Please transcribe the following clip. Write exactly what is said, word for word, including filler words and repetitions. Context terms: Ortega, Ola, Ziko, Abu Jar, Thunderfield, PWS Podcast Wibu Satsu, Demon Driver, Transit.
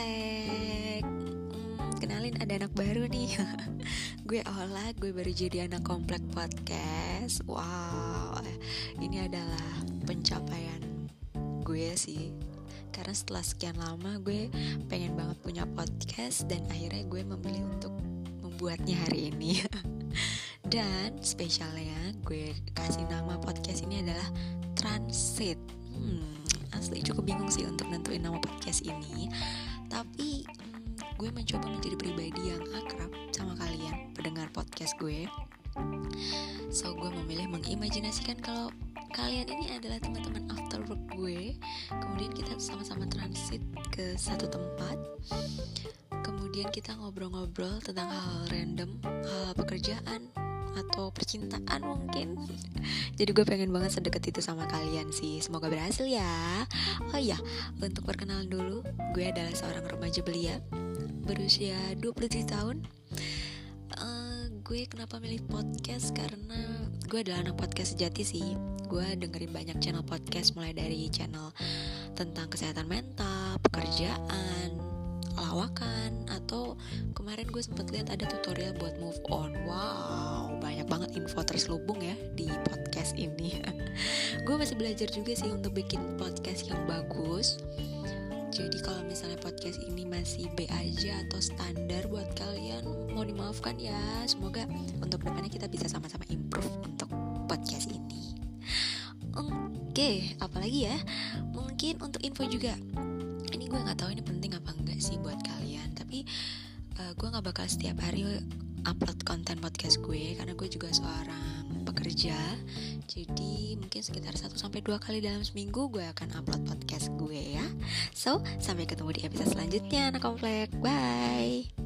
komplek. hmm, Kenalin, ada anak baru nih. Gue Ola, gue baru jadi anak komplek podcast. Wow, ini adalah pencapaian gue sih, karena setelah sekian lama gue pengen banget punya podcast, dan akhirnya gue memilih untuk membuatnya hari ini. Dan spesialnya gue kasih nama podcast ini adalah Transit. hmm, Asli cukup bingung sih untuk nentuin nama podcast ini, tapi hmm, gue mencoba menjadi pribadi yang akrab sama kalian pendengar podcast gue. So, gue memilih mengimajinasikan kalau kalian ini adalah teman-teman after work gue. Kemudian kita sama-sama transit ke satu tempat. Kemudian kita ngobrol-ngobrol tentang hal random, hal pekerjaan, atau percintaan mungkin. Jadi gue pengen banget sedekat itu sama kalian sih. Semoga berhasil ya. Oh iya, untuk perkenalan dulu, gue adalah seorang remaja belia berusia dua puluh tujuh tahun. Gue kenapa milih podcast? Karena gue adalah anak podcast sejati sih. Gue dengerin banyak channel podcast, mulai dari channel tentang kesehatan mental, pekerjaan, lawakan, atau kemarin gue sempat lihat ada tutorial buat move on. Wow, banyak banget info terselubung ya di podcast ini. Gue masih belajar juga sih untuk bikin podcast yang bagus. Jadi kalau misalnya podcast ini masih B aja atau standar buat kalian, mau dimaafkan ya. Semoga untuk depannya kita bisa sama-sama improve untuk podcast ini. Oke, apalagi ya? Mungkin untuk info juga. Ini gue gak tahu ini penting apa enggak sih buat kalian, tapi uh, gue gak bakal setiap hari upload konten podcast gue, karena gue juga seorang pekerja. Jadi mungkin sekitar satu sampai dua kali dalam seminggu gue akan upload podcast gue ya. So, sampai ketemu di episode selanjutnya anak komplek. Bye.